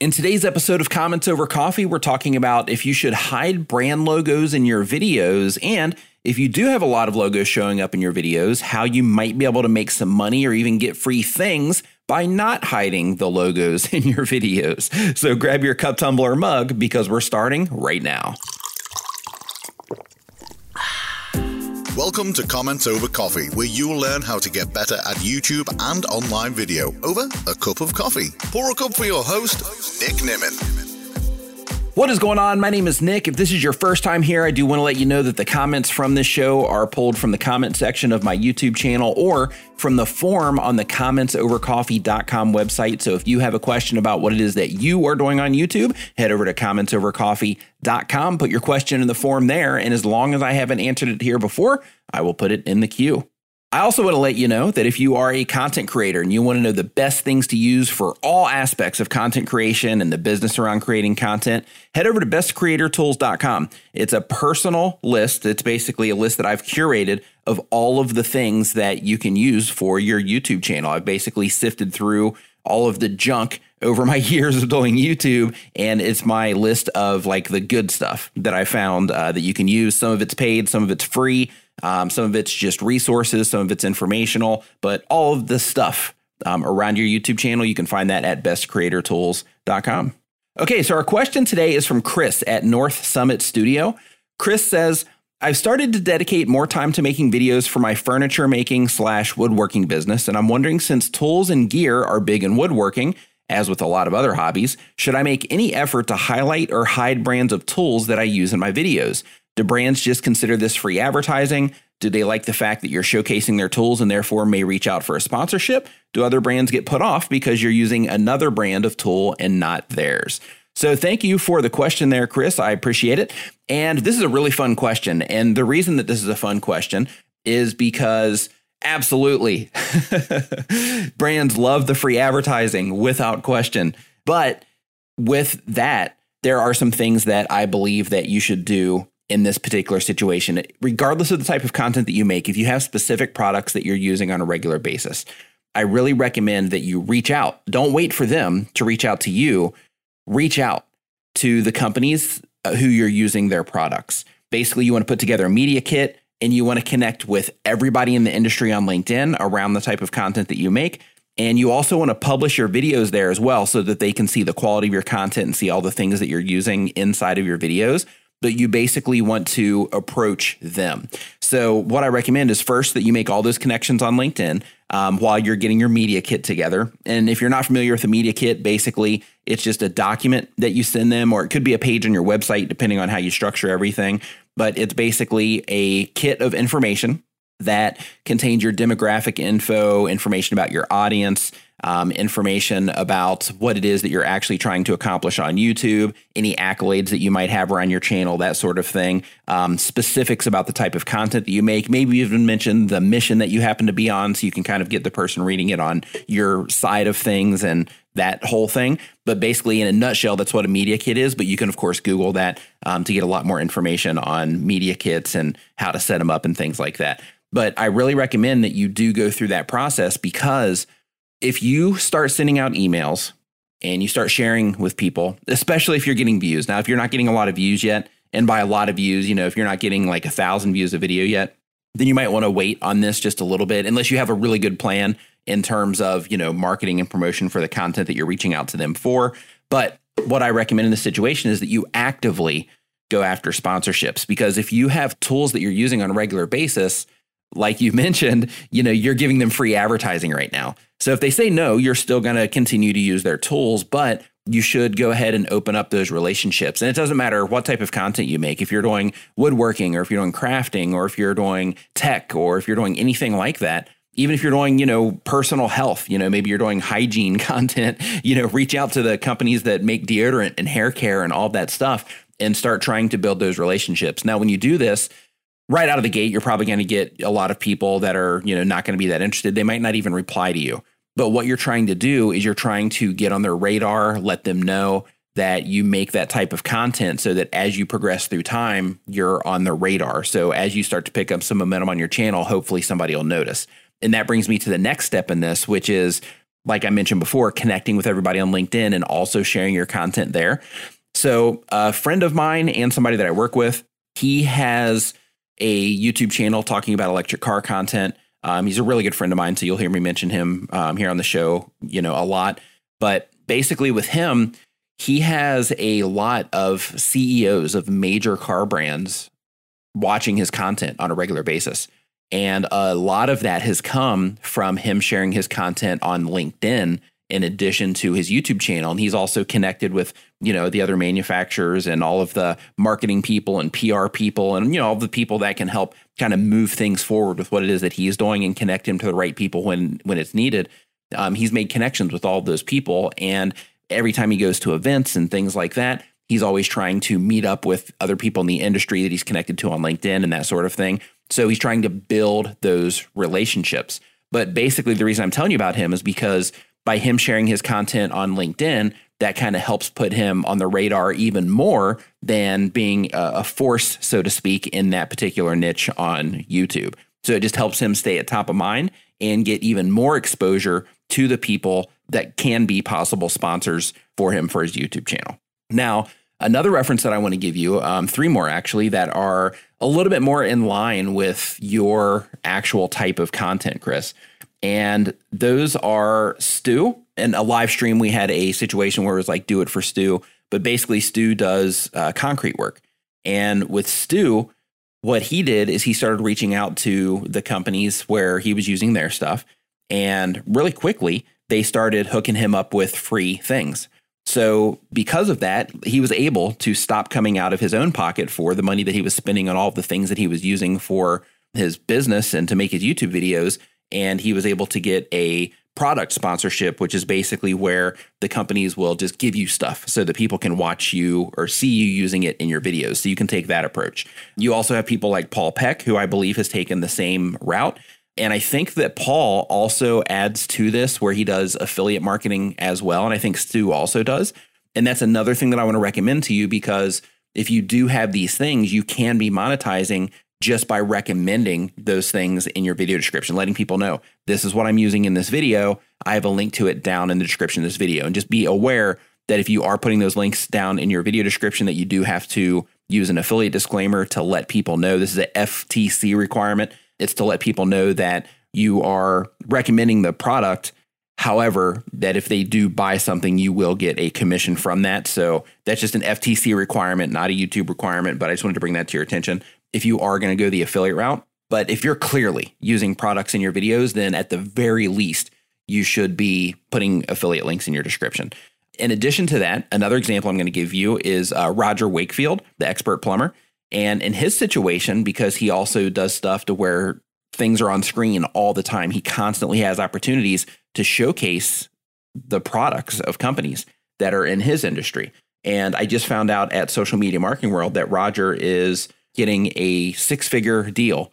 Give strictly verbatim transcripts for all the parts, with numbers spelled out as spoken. In today's episode of Comments Over Coffee, we're talking about if you should hide brand logos in your videos, and if you do have a lot of logos showing up in your videos, how you might be able to make some money or even get free things by not hiding the logos in your videos. So grab your cup, tumbler, or mug because we're starting right now. Welcome to Comments Over Coffee, where you'll learn how to get better at YouTube and online video over a cup of coffee. Pour a cup for your host, Nick Nimmin. What is going on? My name is Nick. If this is your first time here, I do want to let you know that the comments from this show are pulled from the comment section of my YouTube channel or from the form on the comments over coffee dot com website. So if you have a question about what it is that you are doing on YouTube, head over to comments over coffee dot com, put your question in the form there. And as long as I haven't answered it here before, I will put it in the queue. I also want to let you know that if you are a content creator and you want to know the best things to use for all aspects of content creation and the business around creating content, head over to best creator tools dot com. It's a personal list. It's basically a list that I've curated of all of the things that you can use for your YouTube channel. I've basically sifted through all of the junk over my years of doing YouTube, and it's my list of like the good stuff that I found uh, that you can use. Some of it's paid, some of it's free. Um, some of it's just resources, some of it's informational, but all of the stuff um, around your YouTube channel, you can find that at best creator tools dot com. Okay, so our question today is from Chris at North Summit Studio. Chris says, I've started to dedicate more time to making videos for my furniture making slash woodworking business, and I'm wondering, since tools and gear are big in woodworking, as with a lot of other hobbies, should I make any effort to highlight or hide brands of tools that I use in my videos? Do brands just consider this free advertising? Do they like the fact that you're showcasing their tools and therefore may reach out for a sponsorship? Do other brands get put off because you're using another brand of tool and not theirs? So thank you for the question there, Chris. I appreciate it. And this is a really fun question. And the reason that this is a fun question is because absolutely brands love the free advertising without question. But with that, there are some things that I believe that you should do in this particular situation, regardless of the type of content that you make. If you have specific products that you're using on a regular basis, I really recommend that you reach out. Don't wait for them to reach out to you. Reach out to the companies who you're using their products. Basically, you want to put together a media kit and you want to connect with everybody in the industry on LinkedIn around the type of content that you make. And you also want to publish your videos there as well so that they can see the quality of your content and see all the things that you're using inside of your videos. But you basically want to approach them. So what I recommend is first that you make all those connections on LinkedIn um, while you're getting your media kit together. And if you're not familiar with the media kit, basically it's just a document that you send them, or it could be a page on your website, depending on how you structure everything. But it's basically a kit of information that contains your demographic info, information about your audience, Um, information about what it is that you're actually trying to accomplish on YouTube, any accolades that you might have around your channel, that sort of thing, um, specifics about the type of content that you make. Maybe you even mention the mission that you happen to be on so you can kind of get the person reading it on your side of things and that whole thing. But basically, in a nutshell, that's what a media kit is. But you can, of course, Google that um, to get a lot more information on media kits and how to set them up and things like that. But I really recommend that you do go through that process, because if you start sending out emails and you start sharing with people, especially if you're getting views. Now, if you're not getting a lot of views yet, and by a lot of views, you know, if you're not getting like a thousand views a video yet, then you might want to wait on this just a little bit, unless you have a really good plan in terms of, you know, marketing and promotion for the content that you're reaching out to them for. But what I recommend in this situation is that you actively go after sponsorships, because if you have tools that you're using on a regular basis, like you mentioned, you know, you're giving them free advertising right now. So if they say no, you're still going to continue to use their tools, but you should go ahead and open up those relationships. And it doesn't matter what type of content you make. If you're doing woodworking, or if you're doing crafting, or if you're doing tech, or if you're doing anything like that, even if you're doing, you know, personal health, you know, maybe you're doing hygiene content, you know, reach out to the companies that make deodorant and hair care and all that stuff and start trying to build those relationships. Now, when you do this, right out of the gate, you're probably going to get a lot of people that are, you know, not going to be that interested. They might not even reply to you. But what you're trying to do is you're trying to get on their radar, let them know that you make that type of content so that as you progress through time, you're on their radar. So as you start to pick up some momentum on your channel, hopefully somebody will notice. And that brings me to the next step in this, which is like I mentioned before, connecting with everybody on LinkedIn and also sharing your content there. So a friend of mine and somebody that I work with, he has a YouTube channel talking about electric car content. Um, he's a really good friend of mine, so you'll hear me mention him um, here on the show, you know, a lot. But basically with him, he has a lot of C E Os of major car brands watching his content on a regular basis. And a lot of that has come from him sharing his content on LinkedIn in addition to his YouTube channel. And he's also connected with, you know, the other manufacturers and all of the marketing people and P R people and, you know, all the people that can help kind of move things forward with what it is that he is doing and connect him to the right people when when it's needed. Um, he's made connections with all of those people. And every time he goes to events and things like that, he's always trying to meet up with other people in the industry that he's connected to on LinkedIn and that sort of thing. So he's trying to build those relationships. But basically, the reason I'm telling you about him is because by him sharing his content on LinkedIn, that kind of helps put him on the radar even more than being a force, so to speak, in that particular niche on YouTube. So it just helps him stay at top of mind and get even more exposure to the people that can be possible sponsors for him for his YouTube channel. Now, another reference that I want to give you, um, three more actually, that are a little bit more in line with your actual type of content, Chris. And those are Stu. In a live stream, we had a situation where it was like, do it for Stu. But basically, Stu does uh, concrete work. And with Stu, what he did is he started reaching out to the companies where he was using their stuff. And really quickly, they started hooking him up with free things. So because of that, he was able to stop coming out of his own pocket for the money that he was spending on all of the things that he was using for his business and to make his YouTube videos. And he was able to get a product sponsorship, which is basically where the companies will just give you stuff so that people can watch you or see you using it in your videos. So you can take that approach. You also have people like Paul Peck, who I believe has taken the same route. And I think that Paul also adds to this where he does affiliate marketing as well. And I think Stu also does. And that's another thing that I want to recommend to you, because if you do have these things, you can be monetizing just by recommending those things in your video description, letting people know this is what I'm using in this video. I have a link to it down in the description of this video. And just be aware that if you are putting those links down in your video description, that you do have to use an affiliate disclaimer to let people know. This is a F T C requirement. It's to let people know that you are recommending the product. However, that if they do buy something, you will get a commission from that. So that's just an F T C requirement, not a YouTube requirement. But I just wanted to bring that to your attention if you are going to go the affiliate route. But if you're clearly using products in your videos, then at the very least, you should be putting affiliate links in your description. In addition to that, another example I'm going to give you is uh, Roger Wakefield, the expert plumber. And in his situation, because he also does stuff to where things are on screen all the time, he constantly has opportunities to showcase the products of companies that are in his industry. And I just found out at Social Media Marketing World that Roger is getting a six-figure deal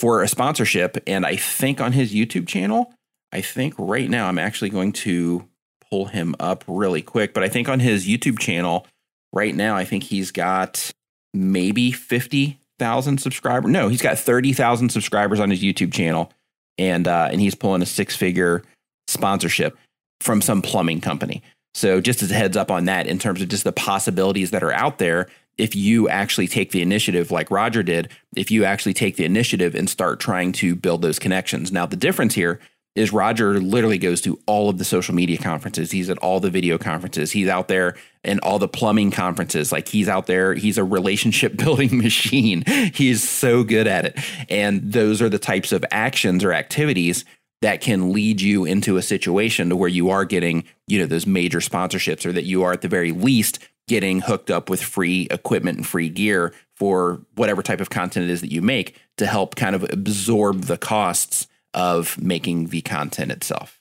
for a sponsorship. And I think on his YouTube channel, I think right now I'm actually going to pull him up really quick. But I think on his YouTube channel right now, I think he's got maybe fifty thousand subscribers. No, he's got thirty thousand subscribers on his YouTube channel. And uh, and he's pulling a six figure sponsorship from some plumbing company. So just as a heads up on that, in terms of just the possibilities that are out there, if you actually take the initiative like Roger did, if you actually take the initiative and start trying to build those connections. Now, the difference here is Roger literally goes to all of the social media conferences. He's at all the video conferences. He's out there in all the plumbing conferences. Like, he's out there. He's a relationship building machine. He is so good at it. And those are the types of actions or activities that can lead you into a situation to where you are getting, you know, those major sponsorships, or that you are at the very least getting hooked up with free equipment and free gear for whatever type of content it is that you make to help kind of absorb the costs of making the content itself.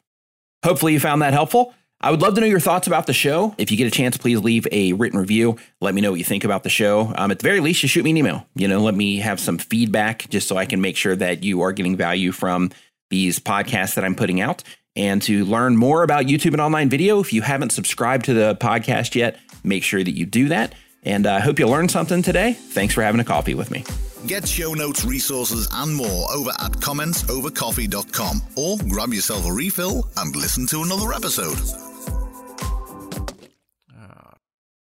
Hopefully you found that helpful. I would love to know your thoughts about the show. If you get a chance, please leave a written review. Let me know what you think about the show. Um, at the very least, you shoot me an email. You know, let me have some feedback just so I can make sure that you are getting value from these podcasts that I'm putting out. And to learn more about YouTube and online video, if you haven't subscribed to the podcast yet, make sure that you do that. And I uh, hope you learned something today. Thanks for having a coffee with me. Get show notes, resources, and more over at comments over coffee dot com, or grab yourself a refill and listen to another episode.